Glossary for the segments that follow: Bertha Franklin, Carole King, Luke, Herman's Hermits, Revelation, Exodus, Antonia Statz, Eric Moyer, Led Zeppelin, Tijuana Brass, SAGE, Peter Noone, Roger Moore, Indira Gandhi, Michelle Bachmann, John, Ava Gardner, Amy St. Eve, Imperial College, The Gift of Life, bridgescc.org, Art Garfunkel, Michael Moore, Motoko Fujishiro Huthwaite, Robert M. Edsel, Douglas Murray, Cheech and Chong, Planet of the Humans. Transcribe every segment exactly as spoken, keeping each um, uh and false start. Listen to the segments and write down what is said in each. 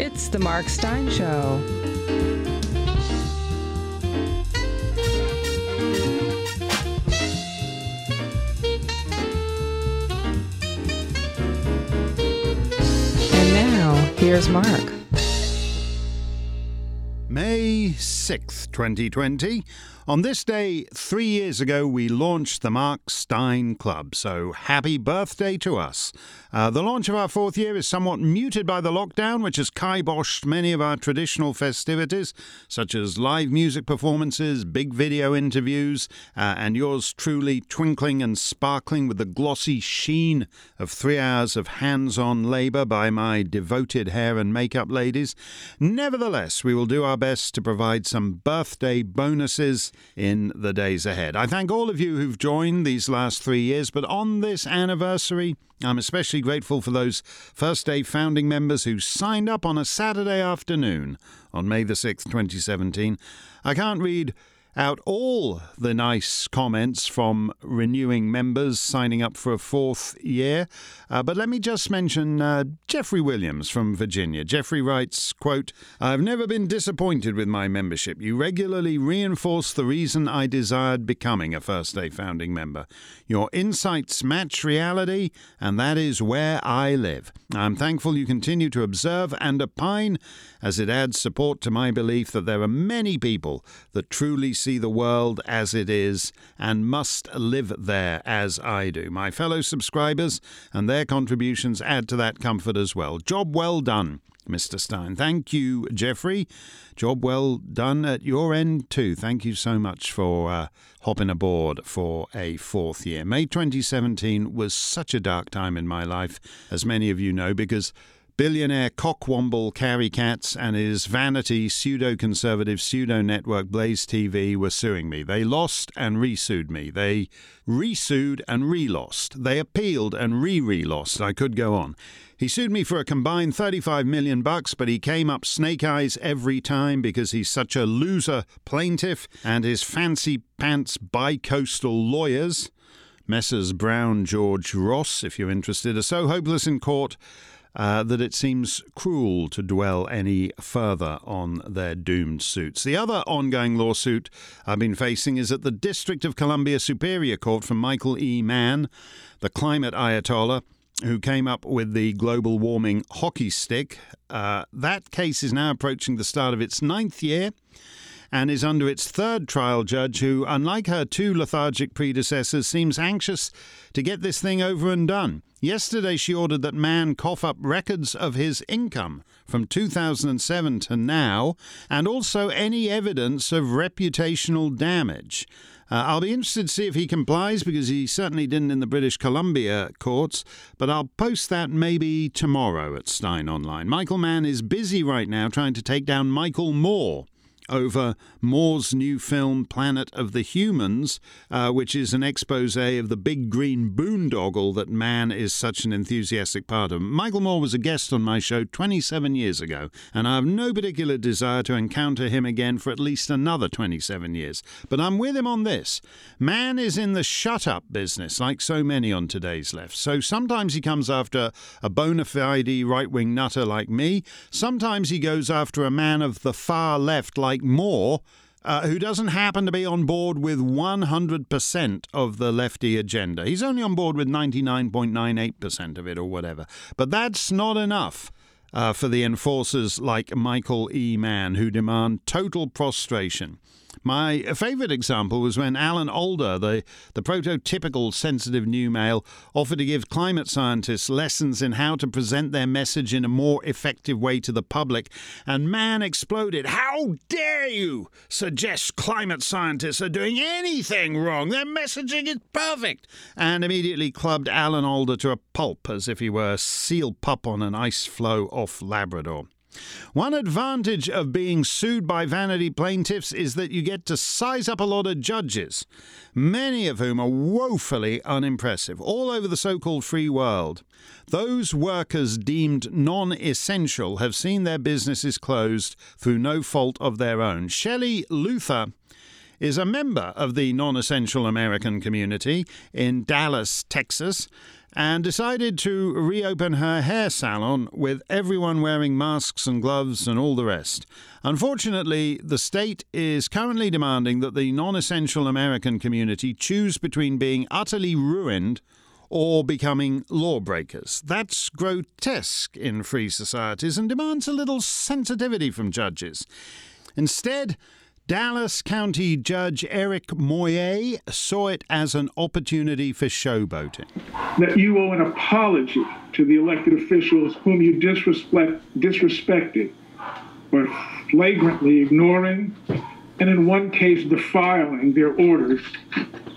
It's The Mark Steyn Show. And now, here's Mark. May sixth, twenty twenty. On this day, three years ago, we launched the Mark Steyn Club, so happy birthday to us. Uh, the launch of our fourth year is somewhat muted by the lockdown, which has kiboshed many of our traditional festivities, such as live music performances, big video interviews, uh, and yours truly twinkling and sparkling with the glossy sheen of three hours of hands-on labour by my devoted hair and makeup ladies. Nevertheless, we will do our best to provide some birthday bonuses in the days ahead. I thank all of you who've joined these last three years, but on this anniversary, I'm especially grateful for those first day founding members who signed up on a Saturday afternoon on May the sixth, twenty seventeen. I can't read out all the nice comments from renewing members signing up for a fourth year, uh, but let me just mention uh, Jeffrey Williams from Virginia. Jeffrey writes, quote, "I've never been disappointed with my membership. You regularly reinforce the reason I desired becoming a First Day founding member. Your insights match reality, and that is where I live. I'm thankful you continue to observe and opine, as it adds support to my belief that there are many people that truly see the world as it is and must live there as I do. My fellow subscribers and their contributions add to that comfort as well. Job well done, Mister Steyn." Thank you, Jeffrey. Job well done at your end too. Thank you so much for uh, hopping aboard for a fourth year. May twenty seventeen was such a dark time in my life, as many of you know, because billionaire cockwomble Carrie Katz and his vanity pseudo-conservative pseudo-network Blaze T V were suing me. They lost and re-sued me. They re-sued and re-lost. They appealed and re-re-lost. I could go on. He sued me for a combined thirty-five million bucks, but he came up snake eyes every time because he's such a loser plaintiff, and his fancy pants bi-coastal lawyers, Messrs Brown George Ross, if you're interested, are so hopeless in court Uh, that it seems cruel to dwell any further on their doomed suits. The other ongoing lawsuit I've been facing is at the District of Columbia Superior Court from Michael E. Mann, the climate Ayatollah, who came up with the global warming hockey stick. Uh, that case is now approaching the start of its ninth year and is under its third trial judge, who, unlike her two lethargic predecessors, seems anxious to get this thing over and done. Yesterday, she ordered that Mann cough up records of his income from two thousand seven to now, and also any evidence of reputational damage. Uh, I'll be interested to see if he complies, because he certainly didn't in the British Columbia courts, but I'll post that maybe tomorrow at Stein Online. Michael Mann is busy right now trying to take down Michael Moore over Moore's new film Planet of the Humans, uh, which is an expose of the big green boondoggle that Mann is such an enthusiastic part of. Michael Moore was a guest on my show twenty-seven years ago, and I have no particular desire to encounter him again for at least another twenty-seven years. But I'm with him on this. Mann is in the shut-up business, like so many on today's left. So sometimes he comes after a bona fide right-wing nutter like me. Sometimes he goes after a man of the far left like Moore, uh, who doesn't happen to be on board with one hundred percent of the lefty agenda. He's only on board with ninety-nine point nine eight percent of it or whatever. But that's not enough uh, for the enforcers like Michael E. Mann, who demand total prostration. My favourite example was when Alan Alda, the, the prototypical sensitive new male, offered to give climate scientists lessons in how to present their message in a more effective way to the public, and Mann exploded. "How dare you suggest climate scientists are doing anything wrong? Their messaging is perfect!" And immediately clubbed Alan Alda to a pulp as if he were a seal pup on an ice floe off Labrador. One advantage of being sued by vanity plaintiffs is that you get to size up a lot of judges, many of whom are woefully unimpressive, all over the so-called free world. Those workers deemed non-essential have seen their businesses closed through no fault of their own. Shelley Luther is a member of the non-essential American community in Dallas, Texas, and decided to reopen her hair salon with everyone wearing masks and gloves and all the rest. Unfortunately, the state is currently demanding that the non-essential American community choose between being utterly ruined or becoming lawbreakers. That's grotesque in free societies and demands a little sensitivity from judges. Instead, Dallas County Judge Eric Moyer saw it as an opportunity for showboating. That you owe an apology to the elected officials whom you disrespect, disrespected or flagrantly ignoring, and in one case defiling their orders,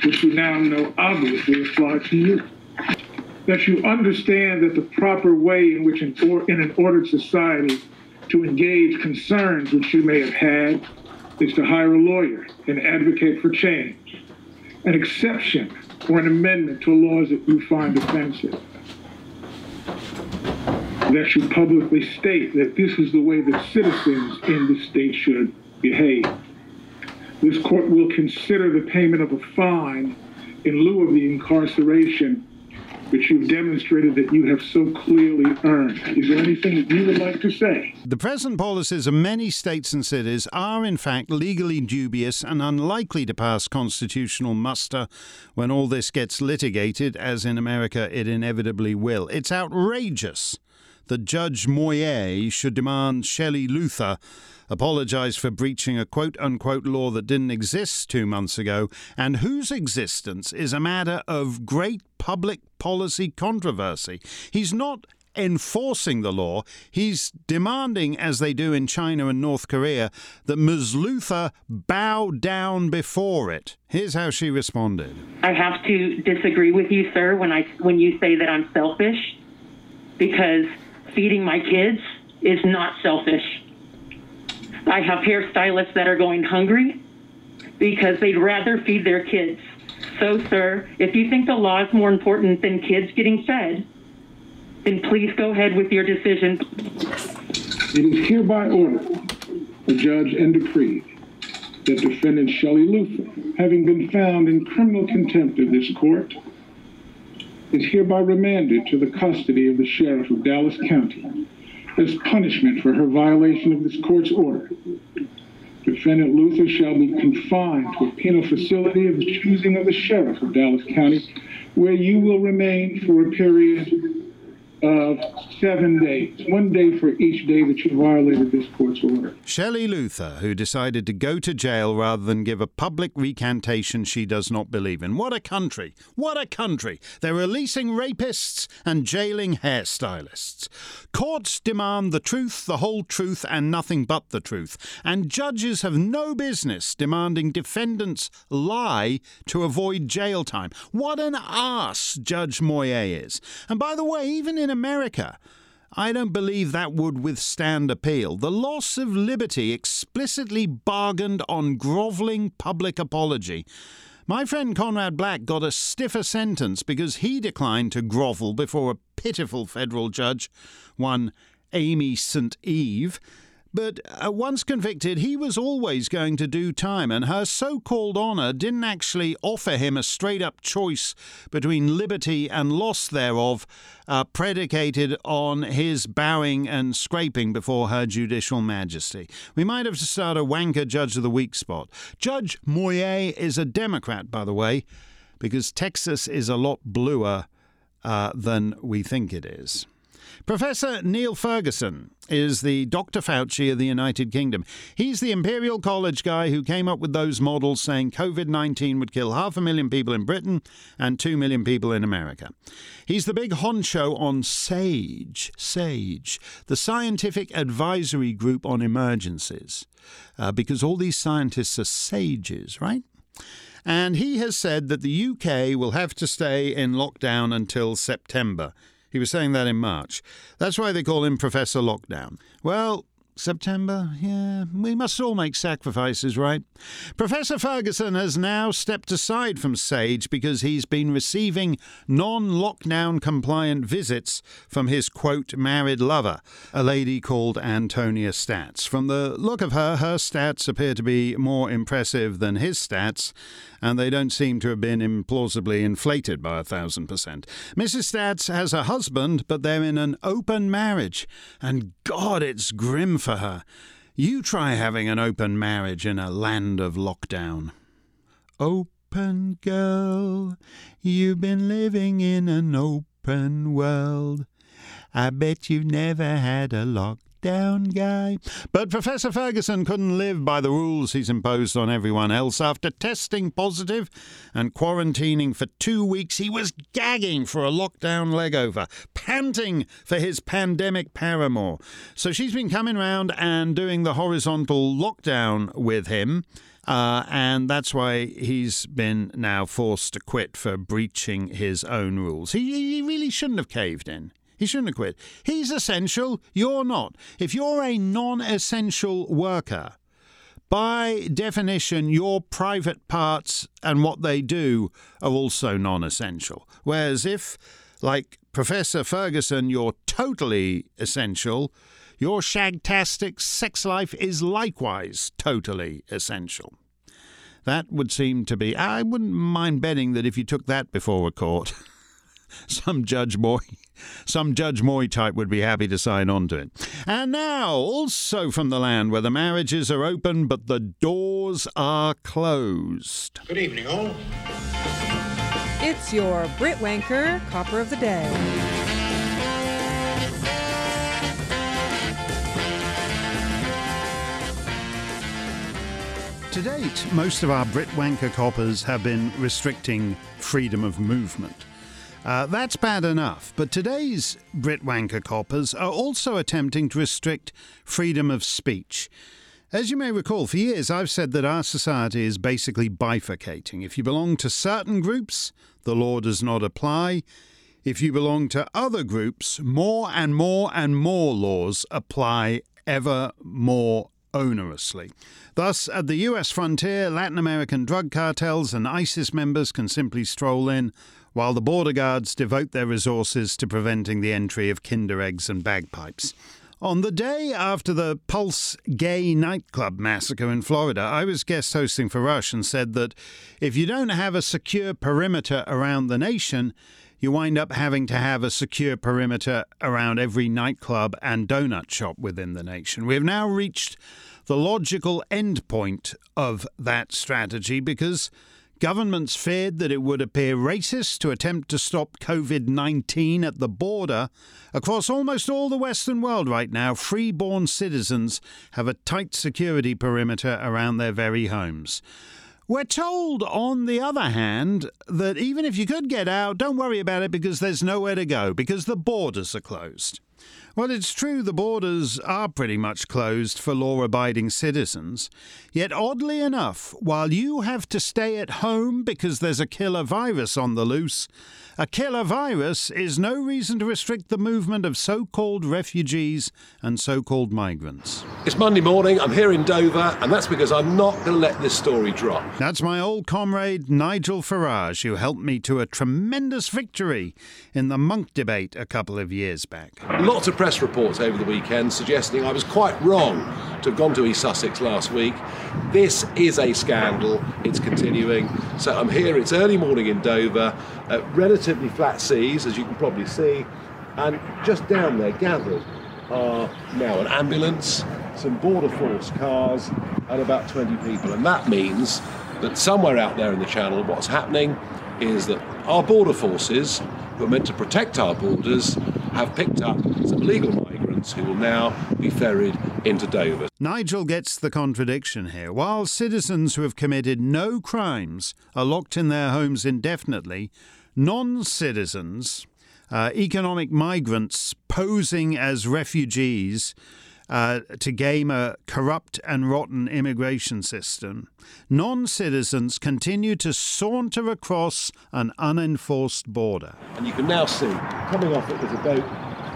which you now know obviously apply to you. That you understand that the proper way in which an or, in an ordered society to engage concerns which you may have had is to hire a lawyer and advocate for change, an exception or an amendment to laws that you find offensive. That you publicly state that this is the way that citizens in the state should behave. This court will consider the payment of a fine in lieu of the incarceration which you've demonstrated that you have so clearly earned. Is there anything that you would like to say? The present policies of many states and cities are, in fact, legally dubious and unlikely to pass constitutional muster when all this gets litigated, as in America it inevitably will. It's outrageous that Judge Moyer should demand Shelley Luther apologise for breaching a quote-unquote law that didn't exist two months ago and whose existence is a matter of great public policy controversy. He's not enforcing the law. He's demanding, as they do in China and North Korea, that Miz Luther bow down before it. Here's how she responded. I have to disagree with you, sir, when I when you say that I'm selfish, because feeding my kids is not selfish. I have hairstylists that are going hungry because they'd rather feed their kids. So, sir, if you think the law is more important than kids getting fed, then please go ahead with your decision. It is hereby ordered, adjudged and decreed, that defendant Shelley Luther, having been found in criminal contempt of this court, is hereby remanded to the custody of the sheriff of Dallas County as punishment for her violation of this court's order. Defendant Luther shall be confined to a penal facility of the choosing of the sheriff of Dallas County, where you will remain for a period of seven days, one day for each day that you violated this court's order. Shelley Luther, who decided to go to jail rather than give a public recantation she does not believe in. What a country! What a country! They're releasing rapists and jailing hairstylists. Courts demand the truth, the whole truth, and nothing but the truth. And judges have no business demanding defendants lie to avoid jail time. What an ass Judge Moyer is. And by the way, even in America, I don't believe that would withstand appeal. The loss of liberty explicitly bargained on grovelling public apology. My friend Conrad Black got a stiffer sentence because he declined to grovel before a pitiful federal judge, one Amy Saint Eve. But uh, once convicted, he was always going to do time, and her so-called honour didn't actually offer him a straight-up choice between liberty and loss thereof, uh, predicated on his bowing and scraping before her judicial majesty. We might have to start a wanker Judge of the Week spot. Judge Moyer is a Democrat, by the way, because Texas is a lot bluer uh, than we think it is. Professor Neil Ferguson is the Doctor Fauci of the United Kingdom. He's the Imperial College guy who came up with those models saying covid nineteen would kill half a million people in Britain and two million people in America. He's the big honcho on SAGE, SAGE, the Scientific Advisory Group on Emergencies, uh, because all these scientists are sages, right? And he has said that the U K will have to stay in lockdown until September. He was saying that in March. That's why they call him Professor Lockdown. Well, September? Yeah, we must all make sacrifices, right? Professor Ferguson has now stepped aside from SAGE because he's been receiving non-lockdown compliant visits from his, quote, married lover, a lady called Antonia Statz. From the look of her, her stats appear to be more impressive than his stats, and they don't seem to have been implausibly inflated by a thousand percent. Missus Statz has a husband, but they're in an open marriage, and God, it's grim for her. You try having an open marriage in a land of lockdown. Open girl, you've been living in an open world. I bet you've never had a lockdown guy. But Professor Ferguson couldn't live by the rules he's imposed on everyone else. After testing positive and quarantining for two weeks, he was gagging for a lockdown legover, panting for his pandemic paramour. So she's been coming round and doing the horizontal lockdown with him. Uh, and that's why he's been now forced to quit for breaching his own rules. He, he really shouldn't have caved in. He shouldn't have quit. He's essential. You're not. If you're a non-essential worker, by definition, your private parts and what they do are also non-essential. Whereas if, like Professor Ferguson, you're totally essential, your shagtastic sex life is likewise totally essential. That would seem to be... I wouldn't mind betting that if you took that before a court... Some Judge Moy, some Judge Moy type would be happy to sign on to it. And now, also from the land where the marriages are open but the doors are closed. Good evening, all. It's your Brit Wanker Copper of the Day. To date, most of our Brit Wanker coppers have been restricting freedom of movement. Uh, that's bad enough, but today's Britwanker coppers are also attempting to restrict freedom of speech. As you may recall, for years I've said that our society is basically bifurcating. If you belong to certain groups, the law does not apply. If you belong to other groups, more and more and more laws apply ever more onerously. Thus, at the U S frontier, Latin American drug cartels and ISIS members can simply stroll in, while the border guards devote their resources to preventing the entry of Kinder eggs and bagpipes. On the day after the Pulse gay nightclub massacre in Florida, I was guest hosting for Rush and said that if you don't have a secure perimeter around the nation, you wind up having to have a secure perimeter around every nightclub and donut shop within the nation. We have now reached the logical endpoint of that strategy because governments feared that it would appear racist to attempt to stop covid nineteen at the border. Across almost all the Western world right now, free-born citizens have a tight security perimeter around their very homes. We're told, on the other hand, that even if you could get out, don't worry about it because there's nowhere to go, because the borders are closed. Well, it's true the borders are pretty much closed for law-abiding citizens. Yet, oddly enough, while you have to stay at home because there's a killer virus on the loose, a killer virus is no reason to restrict the movement of so-called refugees and so-called migrants. It's Monday morning, I'm here in Dover, and that's because I'm not going to let this story drop. That's my old comrade Nigel Farage, who helped me to a tremendous victory in the Monk debate a couple of years back. Lots of press reports over the weekend suggesting I was quite wrong to have gone to East Sussex last week. This is a scandal. It's continuing. So I'm here. It's early morning in Dover, uh, relatively flat seas, as you can probably see. And just down there, gathered, are now an ambulance, some border force cars, and about twenty people. And that means that somewhere out there in the Channel, what's happening is that our border forces, who are meant to protect our borders, have picked up some illegal migrants who will now be ferried into Dover. Nigel gets the contradiction here. While citizens who have committed no crimes are locked in their homes indefinitely, non-citizens, uh, economic migrants posing as refugees uh, to game a corrupt and rotten immigration system, non-citizens continue to saunter across an unenforced border. And you can now see, coming off it with a boat,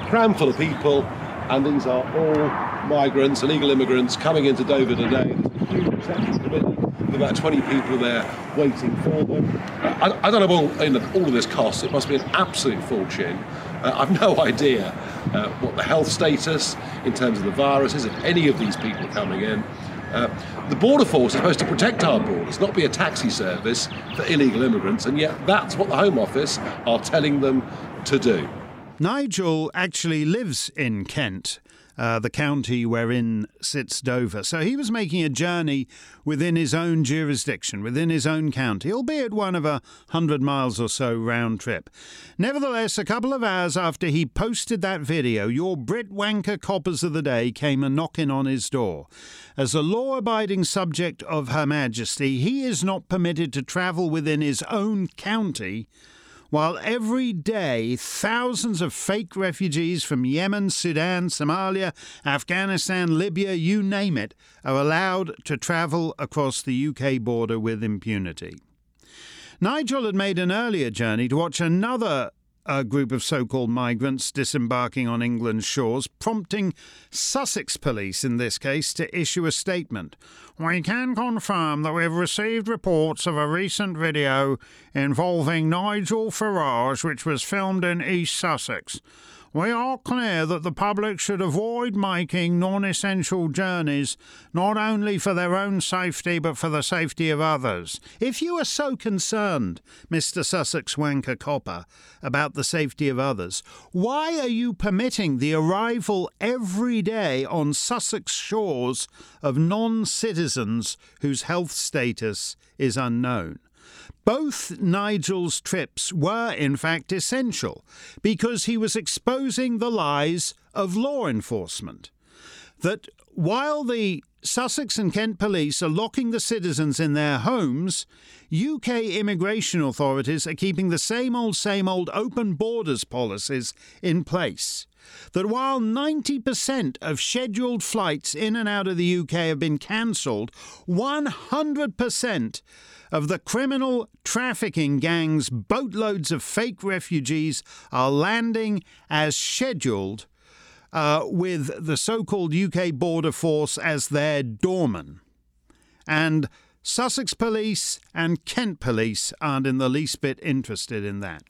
cram full of people, and these are all migrants, illegal immigrants coming into Dover today. There's a huge reception committee with about twenty people there waiting for them. Uh, I, I don't know what all, you know, all of this costs. It must be an absolute fortune. Uh, I've no idea uh, what the health status in terms of the virus is of any of these people coming in. Uh, the border force is supposed to protect our borders, not be a taxi service for illegal immigrants, and yet that's what the Home Office are telling them to do. Nigel actually lives in Kent, uh, the county wherein sits Dover, so he was making a journey within his own jurisdiction, within his own county, albeit one of a hundred miles or so round trip. Nevertheless, a couple of hours after he posted that video, your Brit wanker coppers of the day came a-knocking on his door. As a law-abiding subject of Her Majesty, he is not permitted to travel within his own county, while every day thousands of fake refugees from Yemen, Sudan, Somalia, Afghanistan, Libya, you name it, are allowed to travel across the U K border with impunity. Nigel had made an earlier journey to watch another a group of so-called migrants disembarking on England's shores, prompting Sussex police, in this case, to issue a statement. We can confirm that we have received reports of a recent video involving Nigel Farage, which was filmed in East Sussex. We are clear that the public should avoid making non-essential journeys, not only for their own safety, but for the safety of others. If you are so concerned, Mister Sussex Wanker Copper, about the safety of others, why are you permitting the arrival every day on Sussex shores of non-citizens whose health status is unknown? Both Nigel's trips were, in fact, essential because he was exposing the lies of law enforcement. That while the Sussex and Kent police are locking the citizens in their homes, U K immigration authorities are keeping the same old, same old open borders policies in place. That while ninety percent of scheduled flights in and out of the U K have been cancelled, one hundred percent of the criminal trafficking gangs, boatloads of fake refugees are landing as scheduled, uh, with the so-called U K border force as their doorman. And Sussex police and Kent police aren't in the least bit interested in that.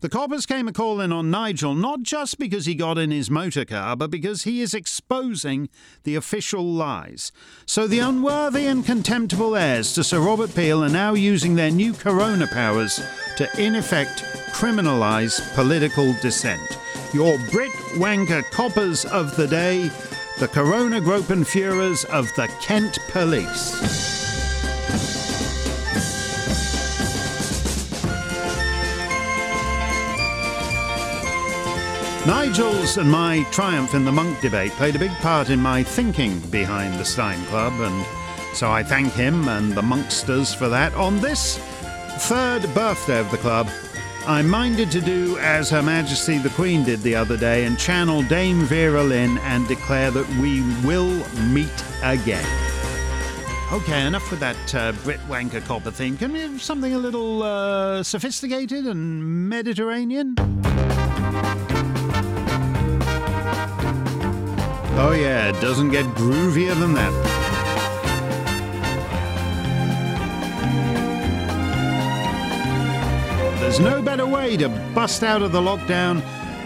The coppers came a-calling on Nigel not just because he got in his motorcar, but because he is exposing the official lies. So the unworthy and contemptible heirs to Sir Robert Peel are now using their new corona powers to, in effect, criminalise political dissent. Your Brit wanker coppers of the day, the corona gropenführers of the Kent police. Nigel's and my triumph in the Monk debate played a big part in my thinking behind the Stein Club, and so I thank him and the Monksters for that. On this third birthday of the club, I'm minded to do as Her Majesty the Queen did the other day and channel Dame Vera Lynn and declare that we will meet again. OK, enough with that uh, Brit wanker copper theme. Can we have something a little uh, sophisticated and Mediterranean? Oh yeah, it doesn't get groovier than that. There's no better way to bust out of the lockdown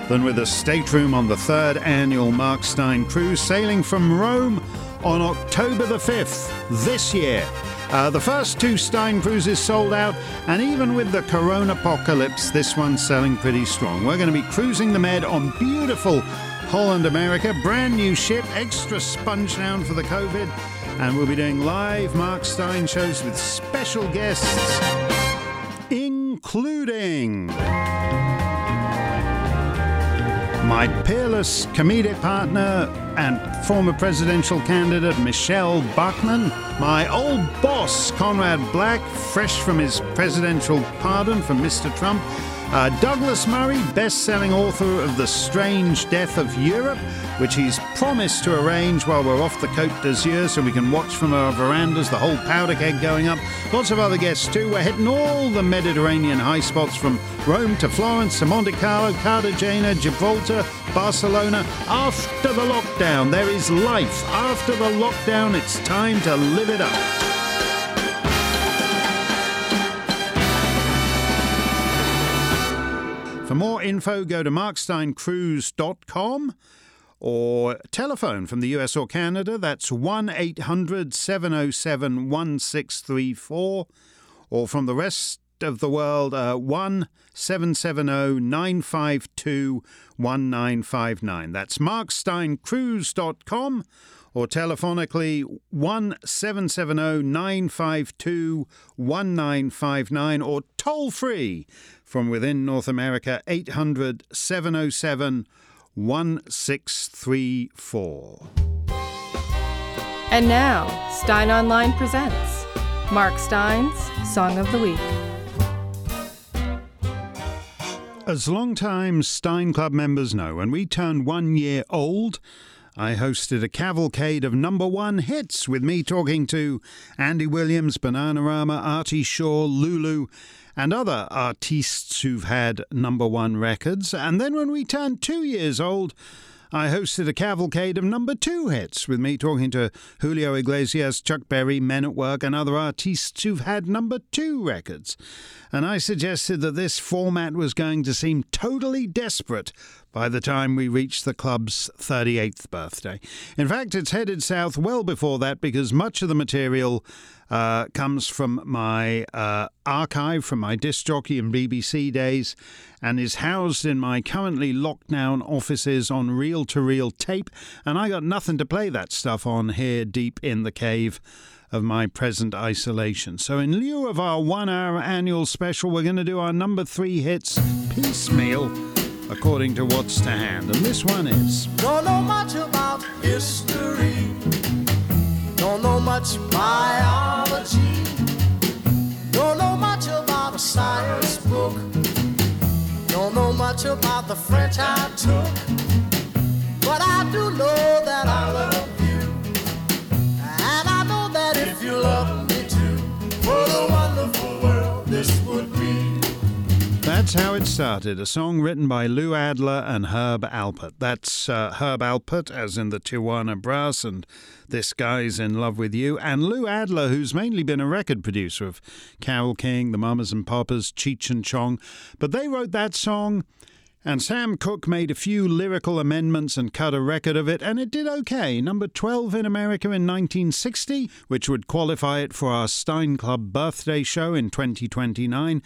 than with a stateroom on the third annual Mark Steyn cruise sailing from Rome on October the fifth this year. Uh, the first two Steyn cruises sold out, and even with the corona apocalypse, this one's selling pretty strong. We're going to be cruising the Med on beautiful Holland America, brand new ship, extra sponge down for the COVID, and we'll be doing live Mark Steyn shows with special guests, including my peerless comedic partner and former presidential candidate Michelle Bachmann, my old boss Conrad Black, fresh from his presidential pardon from Mister Trump, Uh, Douglas Murray, best-selling author of The Strange Death of Europe, which he's promised to arrange while we're off the Côte d'Azur so we can watch from our verandas, the whole powder keg going up. Lots of other guests too. We're hitting all the Mediterranean high spots from Rome to Florence to Monte Carlo, Cartagena, Gibraltar, Barcelona. After the lockdown, there is life. After the lockdown, it's time to live it up. For more info, go to mark stein cruise dot com or telephone from the U S or Canada. That's one eight hundred seven oh seven one six three four, or from the rest of the world, uh, one seven seven oh nine five two one nine five nine. That's mark stein cruise dot com or telephonically one seven seven oh nine five two one nine five nine, or toll free from within North America, eight hundred seven oh seven one six three four. And now, Stein Online presents Mark Stein's Song of the Week. As long-time Stein Club members know, when we turned one year old, I hosted a cavalcade of number one hits, with me talking to Andy Williams, Bananarama, Artie Shaw, Lulu, and other artists who've had number one records. And then when we turned two years old, I hosted a cavalcade of number two hits, with me talking to Julio Iglesias, Chuck Berry, Men at Work, and other artists who've had number two records. And I suggested that this format was going to seem totally desperate by the time we reached the club's thirty-eighth birthday. In fact, it's headed south well before that, because much of the material uh, comes from my uh, archive, from my disc jockey and B B C days, and is housed in my currently locked-down offices on reel-to-reel tape, and I got nothing to play that stuff on here deep in the cave of my present isolation. So in lieu of our one-hour annual special, we're going to do our number three hits piecemeal according to what's to hand. And this one is... Don't know much about history, don't know much biology, don't know much about a science book, don't know much about the French I took, but I do know that I love you, and I know that if you love me too, what a wonderful world this would be. That's how it started, a song written by Lou Adler and Herb Alpert. That's uh, Herb Alpert, as in the Tijuana Brass, and This Guy's in Love with You. And Lou Adler, who's mainly been a record producer of Carole King, the Mamas and Papas, Cheech and Chong. But they wrote that song, and Sam Cooke made a few lyrical amendments and cut a record of it, and it did okay. Number twelve in America in nineteen sixty, which would qualify it for our Stein Club birthday show in twenty twenty-nine,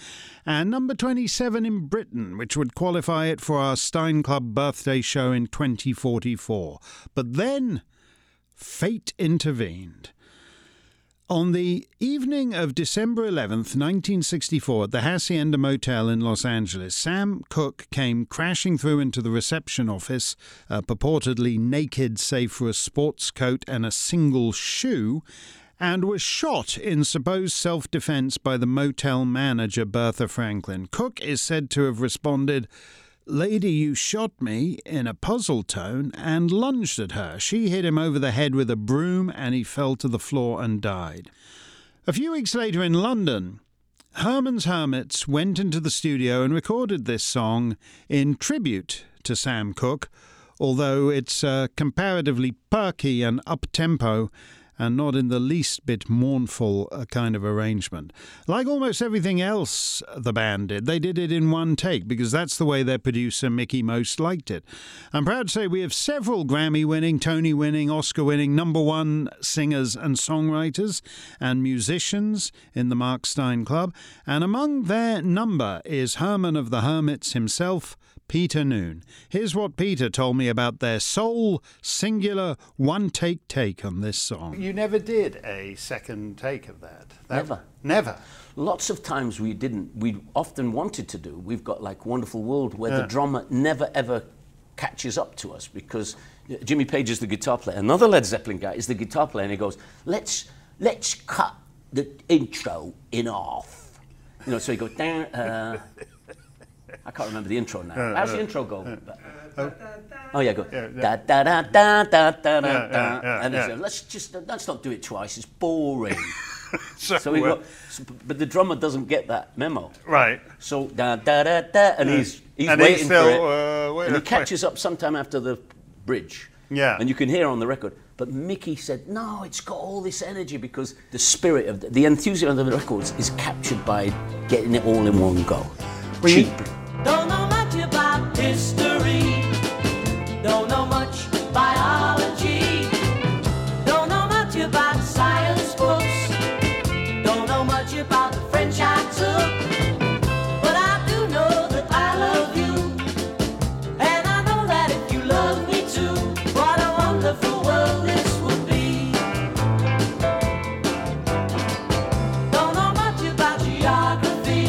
and number twenty-seven in Britain, which would qualify it for our Stein Club birthday show in twenty forty-four. But then, fate intervened. On the evening of December eleventh, nineteen sixty-four, at the Hacienda Motel in Los Angeles, Sam Cooke came crashing through into the reception office, uh, purportedly naked save for a sports coat and a single shoe, and was shot in supposed self-defense by the motel manager, Bertha Franklin. Cooke is said to have responded, "Lady, you shot me," in a puzzled tone, and lunged at her. She hit him over the head with a broom, and he fell to the floor and died. A few weeks later in London, Herman's Hermits went into the studio and recorded this song in tribute to Sam Cooke, although it's uh, comparatively perky and up-tempo, and not in the least bit mournful a kind of arrangement. Like almost everything else the band did, they did it in one take, because that's the way their producer Mickey Most liked it. I'm proud to say we have several Grammy-winning, Tony-winning, Oscar-winning, number one singers and songwriters and musicians in the Mark Steyn Club, and among their number is Herman of the Hermits himself, Peter Noone. Here's what Peter told me about their sole, singular, one-take take on this song. You never did a second take of that? that never. Never? Lots of times we didn't. We often wanted to do. We've got, like, Wonderful World, where yeah. the drummer never, ever catches up to us, because Jimmy Page is the guitar player. Another Led Zeppelin guy is the guitar player, and he goes, let's, let's cut the intro in half. You know, so he goes, down. Uh, I can't remember the intro now. Uh, How's uh, the intro go? Uh, but, oh. oh yeah, go. Yeah, yeah. Da, da, da, da, da, da, yeah, yeah, yeah, and yeah. Said, let's just let's not do it twice. It's boring. so, so we got, but the drummer doesn't get that memo. Right. So da da da da, and yeah. he's he's and waiting he's still, for it, uh, wait, and he catches wait. up sometime after the bridge. Yeah. And you can hear on the record. But Mickey said, no, it's got all this energy because the spirit of the, the enthusiasm of the records is captured by getting it all in one go. Well, cheap. Don't know much about history. Don't know much biology. Don't know much about science books. Don't know much about the French I took. But I do know that I love you. And I know that if you love me too, what a wonderful world this would be. Don't know much about geography.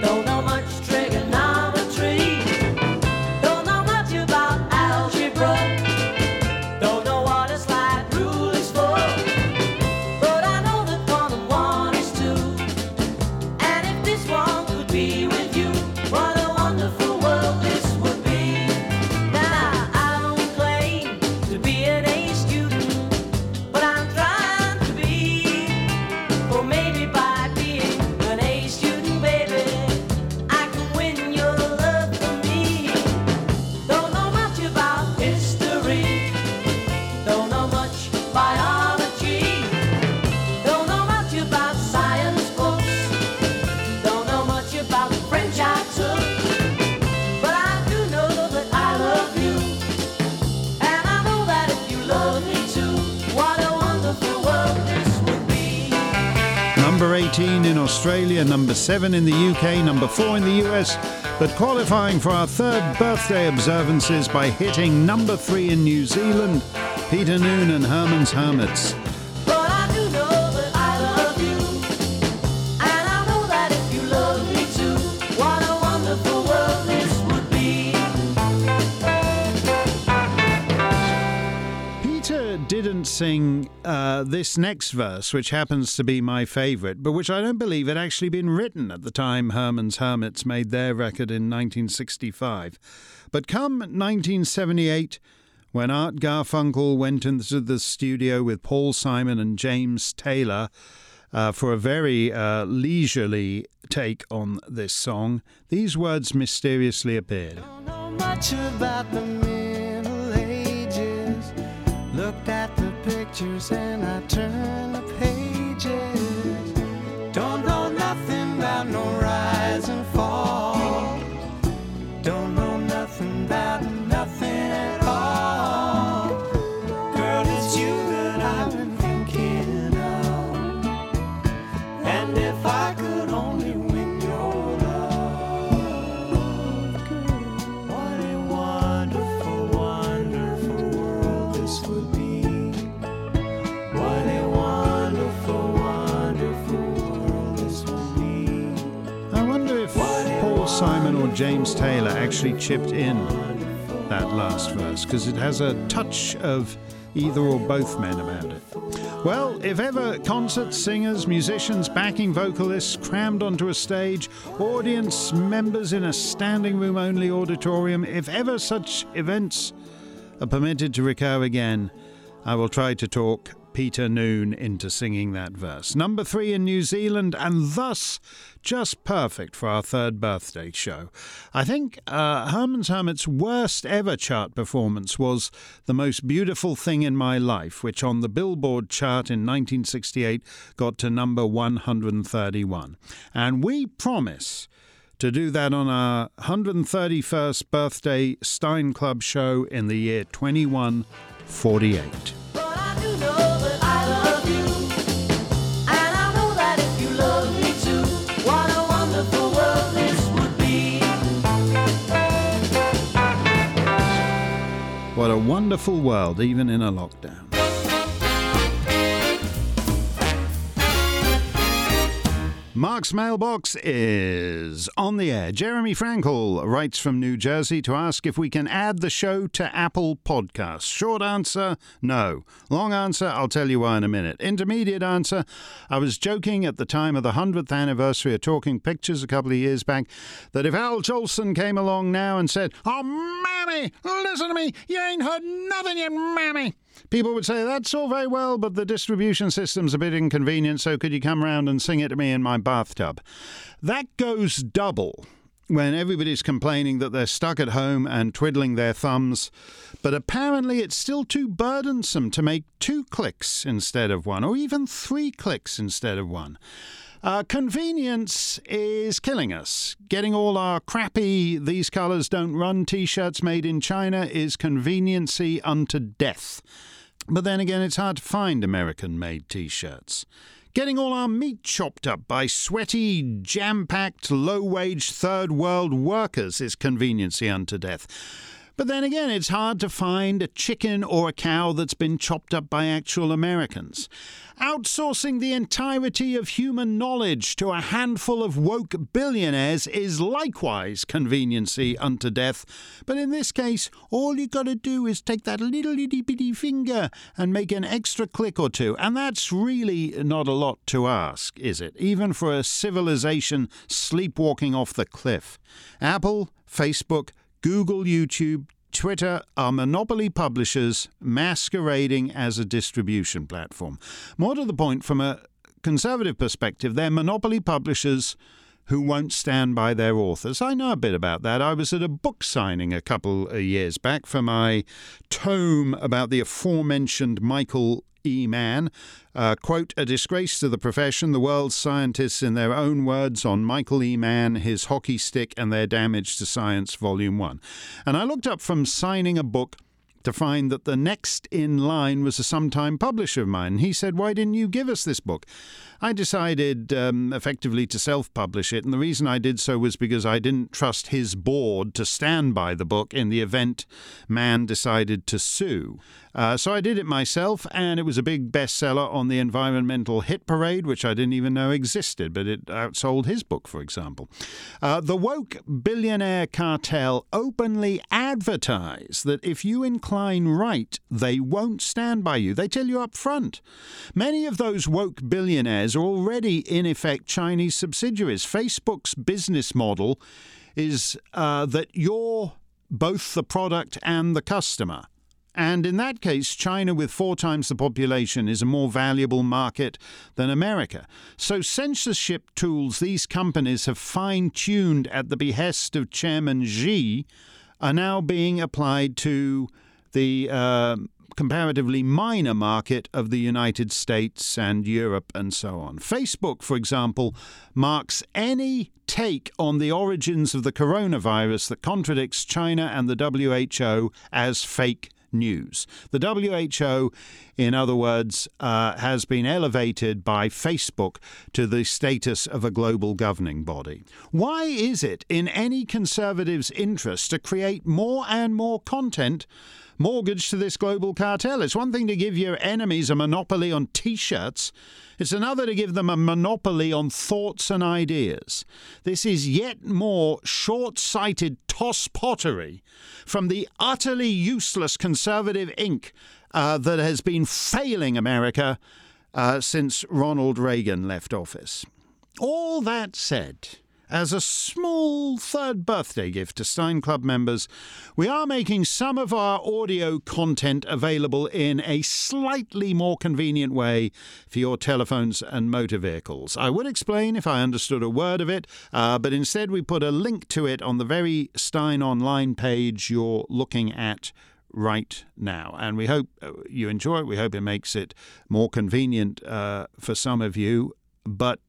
Don't know much trigonometry. Don't know much about algebra. Don't know what a slide rule is for. But I know that one and one is two. And if this one could be with you, what a wonderful world this would be. Now, I don't claim to be an A student, but I'm trying to be. Or maybe by being an A student, baby, I can win your love for me. Don't know much about history. Don't know much biology. Don't know much about science books. Don't know much about the French I took. But I do know that I love you. And I know that if you love me too, what a wonderful world this would be. Number eighteen in Australia, number seven in the U K, number four in the U S, but qualifying for our third birthday observances by hitting number three in New Zealand, Peter Noone and Herman's Hermits. But I do know that I love you. And I know that if you love me too, what a wonderful world this would be. Peter didn't sing uh, this next verse, which happens to be my favourite, but which I don't believe had actually been written at the time Herman's Hermits made their record in nineteen sixty-five. But come nineteen seventy-eight, when Art Garfunkel went into the studio with Paul Simon and James Taylor uh, for a very uh, leisurely take on this song, these words mysteriously appeared. Don't know much about the Middle Ages. Looked at the pictures and I turned the pages. Don't know nothing about no rise and fall. Don't know nothing about nothing at all. Girl, it's you that I've been thinking of. And if I could only win your love, what a wonderful, wonderful world this would be. What a wonderful, wonderful world this would be. I wonder if Paul Simon or James Taylor actually chipped in that last verse, because it has a touch of either or both men about it. Well, if ever concerts, singers, musicians, backing vocalists crammed onto a stage, audience members in a standing room only auditorium, if ever such events are permitted to recur again, I will try to talk Peter Noone into singing that verse. Number three in New Zealand, and thus just perfect for our third birthday show. I think uh, Herman's Hermits' worst ever chart performance was The Most Beautiful Thing in My Life, which on the Billboard chart in nineteen sixty-eight got to number one hundred thirty-one. And we promise to do that on our one hundred thirty-first birthday Stein Club show in the year twenty-one forty-eight. What a wonderful world, even in a lockdown. Mark's mailbox is on the air. Jeremy Frankel writes from New Jersey to ask if we can add the show to Apple Podcasts. Short answer, no. Long answer, I'll tell you why in a minute. Intermediate answer, I was joking at the time of the hundredth anniversary of Talking Pictures a couple of years back that if Al Jolson came along now and said, "Oh, mammy, listen to me, you ain't heard nothing yet, mammy," people would say, "That's all very well, but the distribution system's a bit inconvenient, so could you come round and sing it to me in my bathtub?" That goes double when everybody's complaining that they're stuck at home and twiddling their thumbs, but apparently it's still too burdensome to make two clicks instead of one, or even three clicks instead of one. Uh, convenience is killing us. Getting all our crappy "these colours don't run" t-shirts made in China is conveniency unto death. But then again, it's hard to find American-made t-shirts. Getting all our meat chopped up by sweaty, jam-packed, low-wage third-world workers is conveniency unto death. But then again, it's hard to find a chicken or a cow that's been chopped up by actual Americans. Outsourcing the entirety of human knowledge to a handful of woke billionaires is likewise conveniency unto death. But in this case, all you got to do is take that little itty-bitty finger and make an extra click or two. And that's really not a lot to ask, is it? Even for a civilization sleepwalking off the cliff. Apple, Facebook, Google, YouTube, Twitter are monopoly publishers masquerading as a distribution platform. More to the point, from a conservative perspective, they're monopoly publishers who won't stand by their authors. I know a bit about that. I was at a book signing a couple of years back for my tome about the aforementioned Michael E. Mann. Uh, quote, "A disgrace to the profession, the world's scientists in their own words on Michael E. Mann, his hockey stick and their damage to science, volume one." And I looked up from signing a book to find that the next in line was a sometime publisher of mine. He said, "Why didn't you give us this book?" I decided um, effectively to self-publish it, and the reason I did so was because I didn't trust his board to stand by the book in the event Mann decided to sue. Uh, so I did it myself, and it was a big bestseller on the environmental hit parade, which I didn't even know existed, but it outsold his book, for example. Uh, the woke billionaire cartel openly advertise that if you include right, they won't stand by you. They tell you up front. Many of those woke billionaires are already, in effect, Chinese subsidiaries. Facebook's business model is uh, that you're both the product and the customer. And in that case, China, with four times the population, is a more valuable market than America. So censorship tools these companies have fine-tuned at the behest of Chairman Xi are now being applied to the uh, comparatively minor market of the United States and Europe and so on. Facebook, for example, marks any take on the origins of the coronavirus that contradicts China and the W H O as fake news. The W H O, in other words, uh, has been elevated by Facebook to the status of a global governing body. Why is it in any conservative's interest to create more and more content mortgaged to this global cartel? It's one thing to give your enemies a monopoly on t-shirts. It's another to give them a monopoly on thoughts and ideas. This is yet more short-sighted toss-pottery from the utterly useless conservative ink uh, that has been failing America uh, since Ronald Reagan left office. All that said, as a small third birthday gift to Stein Club members, we are making some of our audio content available in a slightly more convenient way for your telephones and motor vehicles. I would explain if I understood a word of it, uh, but instead we put a link to it on the very Stein Online page you're looking at right now. And we hope you enjoy it. We hope it makes it more convenient uh, for some of you. But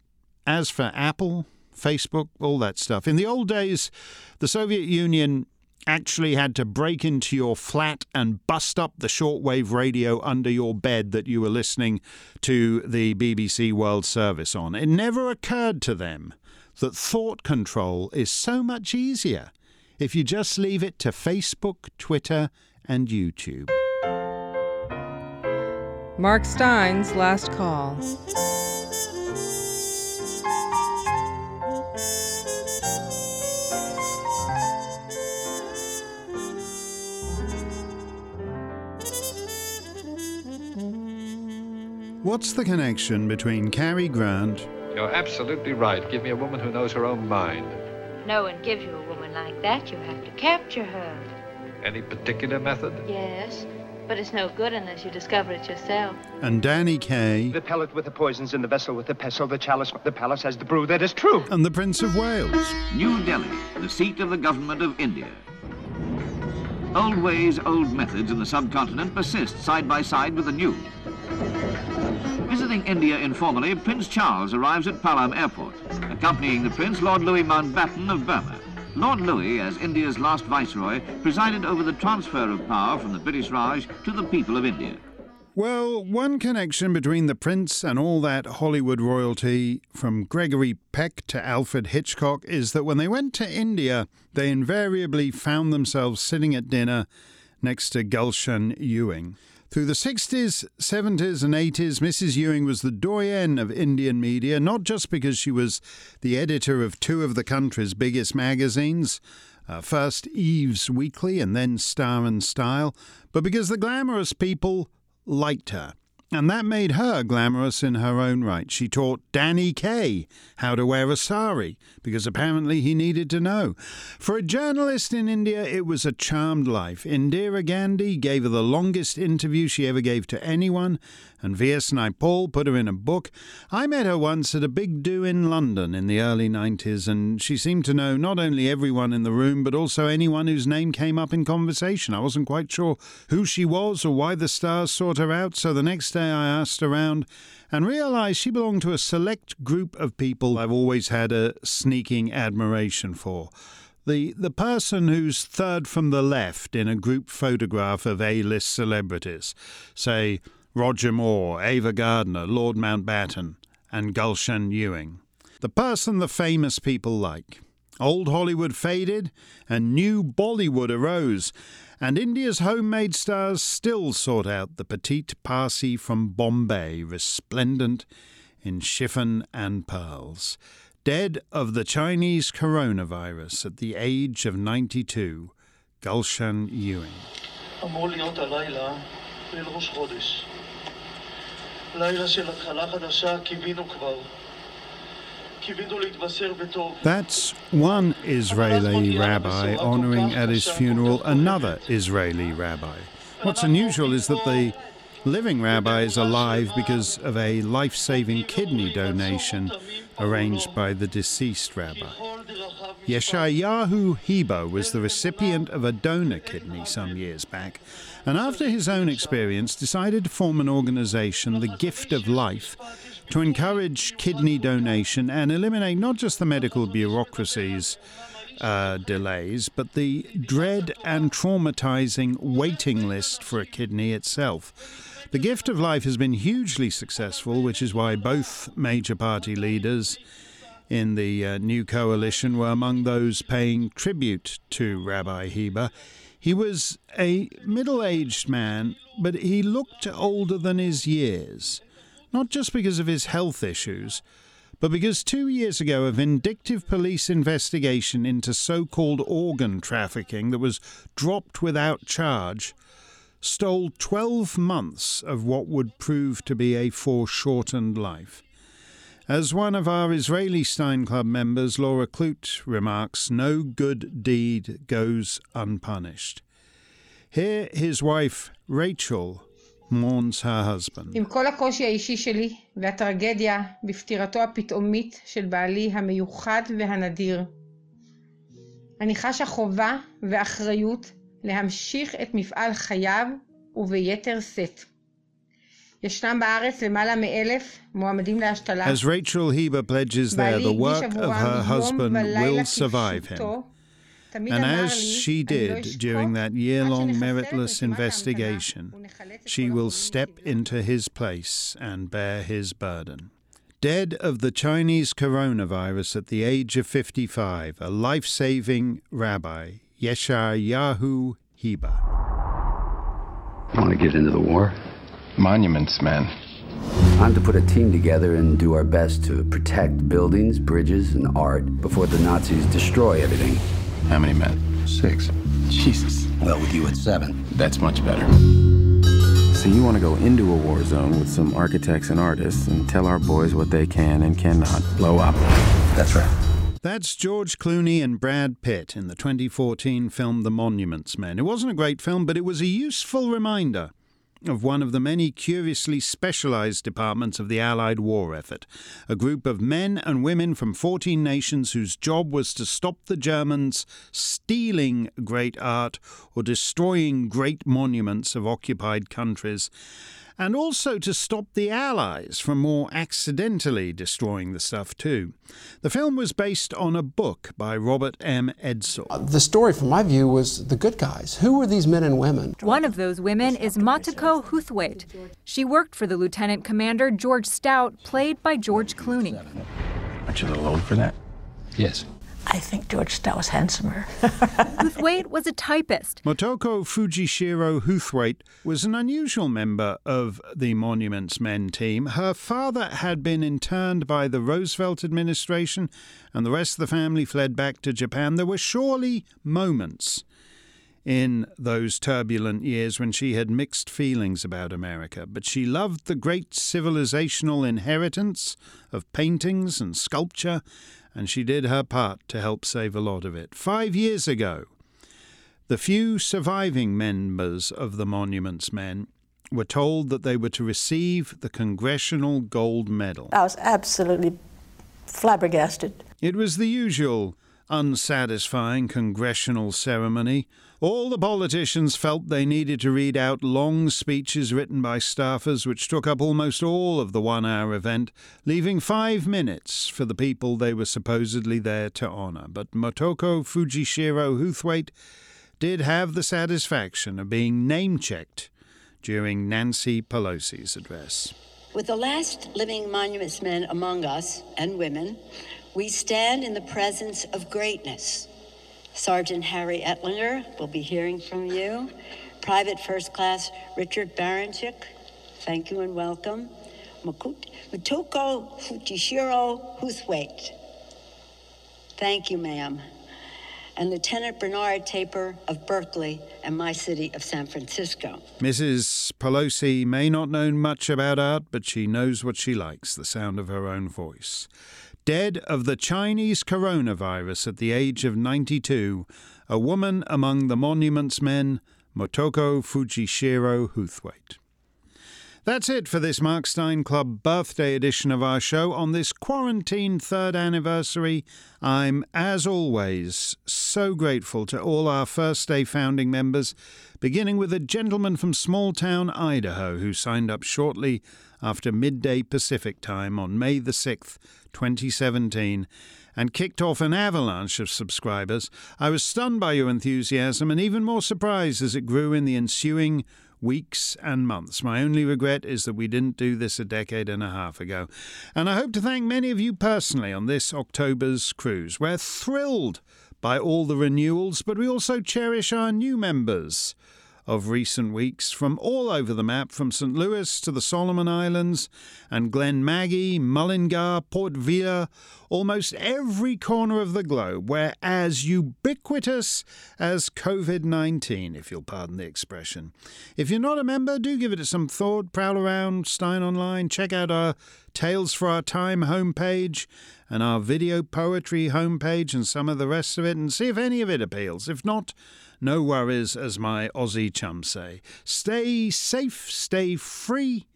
as for Apple, Facebook, all that stuff. In the old days, the Soviet Union actually had to break into your flat and bust up the shortwave radio under your bed that you were listening to the B B C World Service on. It never occurred to them that thought control is so much easier if you just leave it to Facebook, Twitter, and YouTube. Mark Stein's Last Call. What's the connection between Cary Grant... You're absolutely right. Give me a woman who knows her own mind. No one gives you a woman like that. You have to capture her. Any particular method? Yes, but it's no good unless you discover it yourself. And Danny Kaye... The pellet with the poisons in the vessel with the pestle, the chalice, the palace has the brew that is true. And the Prince of Wales. New Delhi, the seat of the government of India. Old ways, old methods in the subcontinent persist side by side with the new. Visiting India informally, Prince Charles arrives at Palam Airport, accompanying the Prince, Lord Louis Mountbatten of Burma. Lord Louis, as India's last viceroy, presided over the transfer of power from the British Raj to the people of India. Well, one connection between the Prince and all that Hollywood royalty, from Gregory Peck to Alfred Hitchcock, is that when they went to India, they invariably found themselves sitting at dinner next to Gulshan Ewing. Through the sixties, seventies and eighties, Missus Ewing was the doyenne of Indian media, not just because she was the editor of two of the country's biggest magazines, uh, first Eve's Weekly and then Star and Style, but because the glamorous people liked her. And that made her glamorous in her own right. She taught Danny Kaye how to wear a sari, because apparently he needed to know. For a journalist in India, it was a charmed life. Indira Gandhi gave her the longest interview she ever gave to anyone, and V S Naipaul put her in a book. I met her once at a big do in London in the early nineties, and she seemed to know not only everyone in the room, but also anyone whose name came up in conversation. I wasn't quite sure who she was or why the stars sought her out, so the next day I asked around and realised she belonged to a select group of people I've always had a sneaking admiration for. The, the person who's third from the left in a group photograph of A-list celebrities, say Roger Moore, Ava Gardner, Lord Mountbatten and Gulshan Ewing. The person the famous people like. Old Hollywood faded and new Bollywood arose, and India's homemade stars still sought out the petite Parsi from Bombay, resplendent in chiffon and pearls. Dead of the Chinese coronavirus at the age of ninety-two, Gulshan Ewing. That's one Israeli rabbi honouring at his funeral another Israeli rabbi. What's unusual is that the living rabbi is alive because of a life-saving kidney donation arranged by the deceased rabbi. Yeshayahu Heber was the recipient of a donor kidney some years back, and after his own experience decided to form an organisation, The Gift of Life, to encourage kidney donation and eliminate not just the medical bureaucracy's uh, delays, but the dread and traumatizing waiting list for a kidney itself. The Gift of Life has been hugely successful, which is why both major party leaders in the uh, new coalition were among those paying tribute to Rabbi Heber. He was a middle-aged man, but he looked older than his years. Not just because of his health issues, but because two years ago a vindictive police investigation into so-called organ trafficking that was dropped without charge stole twelve months of what would prove to be a foreshortened life. As one of our Israeli Stein Club members, Laura Clute, remarks, no good deed goes unpunished. Here his wife, Rachel, mourns her husband. עם כל הקושי האישי שלי והטרגדיה בפטירתו הפתאומית של בעלי המיוחד והנדיר, אני חשה חובה ואחריות להמשיך את מפעל חייו וביתר שאת. ישנם בארץ למעלה מאלף מועמדים להשתלה. As Rachel Heber pledges there, the work of her husband will survive him. And as she did during that year-long meritless investigation, she will step into his place and bear his burden. Dead of the Chinese coronavirus at the age of fifty-five, a life-saving rabbi, Yeshayahu Heber. I want to get into the war. Monuments Men. I'm to put a team together and do our best to protect buildings, bridges, and art before the Nazis destroy everything. How many men? Six. Jesus. Well, with you at seven. That's much better. So you want to go into a war zone with some architects and artists and tell our boys what they can and cannot blow up. That's right. That's George Clooney and Brad Pitt in the twenty fourteen film The Monuments Men. It wasn't a great film, but it was a useful reminder of one of the many curiously specialized departments of the Allied war effort, a group of men and women from fourteen nations whose job was to stop the Germans stealing great art or destroying great monuments of occupied countries, and also to stop the Allies from more accidentally destroying the stuff too. The film was based on a book by Robert M. Edsel. Uh, the story, from my view, was the good guys. Who were these men and women? One of those women is Motoko Huthwaite. She worked for the Lieutenant Commander George Stout, played by George Clooney. Aren't you a little old for that? Yes. I think George Stout was handsomer. Huthwaite was a typist. Motoko Fujishiro Huthwaite was an unusual member of the Monuments Men team. Her father had been interned by the Roosevelt administration, and the rest of the family fled back to Japan. There were surely moments in those turbulent years when she had mixed feelings about America, but she loved the great civilizational inheritance of paintings and sculpture, and she did her part to help save a lot of it. Five years ago, the few surviving members of the Monuments Men were told that they were to receive the Congressional Gold Medal. I was absolutely flabbergasted. It was the usual unsatisfying congressional ceremony. All the politicians felt they needed to read out long speeches written by staffers, which took up almost all of the one-hour event, leaving five minutes for the people they were supposedly there to honor. But Motoko Fujishiro Huthwaite did have the satisfaction of being name-checked during Nancy Pelosi's address. With the last living Monuments Men among us, and women, we stand in the presence of greatness. Sergeant Harry Ettlinger will be hearing from you. Private First Class Richard Baranchik, thank you and welcome. Motoko Fujishiro Huthwaite, thank you, ma'am. And Lieutenant Bernard Taper of Berkeley and my city of San Francisco. Missus Pelosi may not know much about art, but she knows what she likes, the sound of her own voice. Dead of the Chinese coronavirus at the age of ninety-two, a woman among the Monuments Men, Motoko Fujishiro Huthwaite. That's it for this Mark Steyn Club birthday edition of our show. On this quarantine third anniversary, I'm, as always, so grateful to all our First Day founding members, beginning with a gentleman from small-town Idaho who signed up shortly after midday Pacific time on May the sixth, twenty seventeen, and kicked off an avalanche of subscribers. I was stunned by your enthusiasm and even more surprised as it grew in the ensuing weeks and months. My only regret is that we didn't do this a decade and a half ago. And I hope to thank many of you personally on this October's cruise. We're thrilled by all the renewals, but we also cherish our new members of recent weeks from all over the map, from Saint Louis to the Solomon Islands and Glen Maggie, Mullingar, Port Vila, almost every corner of the globe. We're as ubiquitous as COVID nineteen, if you'll pardon the expression. If you're not a member, do give it some thought, prowl around Stein Online, check out our Tales for Our Time homepage and our video poetry homepage and some of the rest of it, and see if any of it appeals. If not, no worries, as my Aussie chums say. Stay safe, stay free,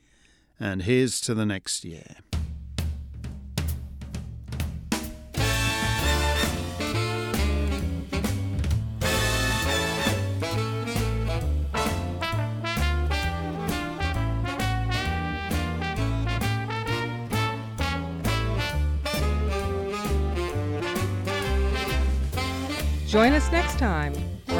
and here's to the next year. Join us next time for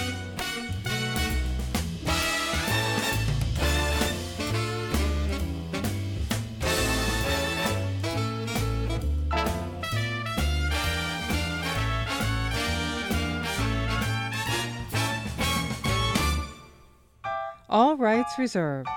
All rights reserved.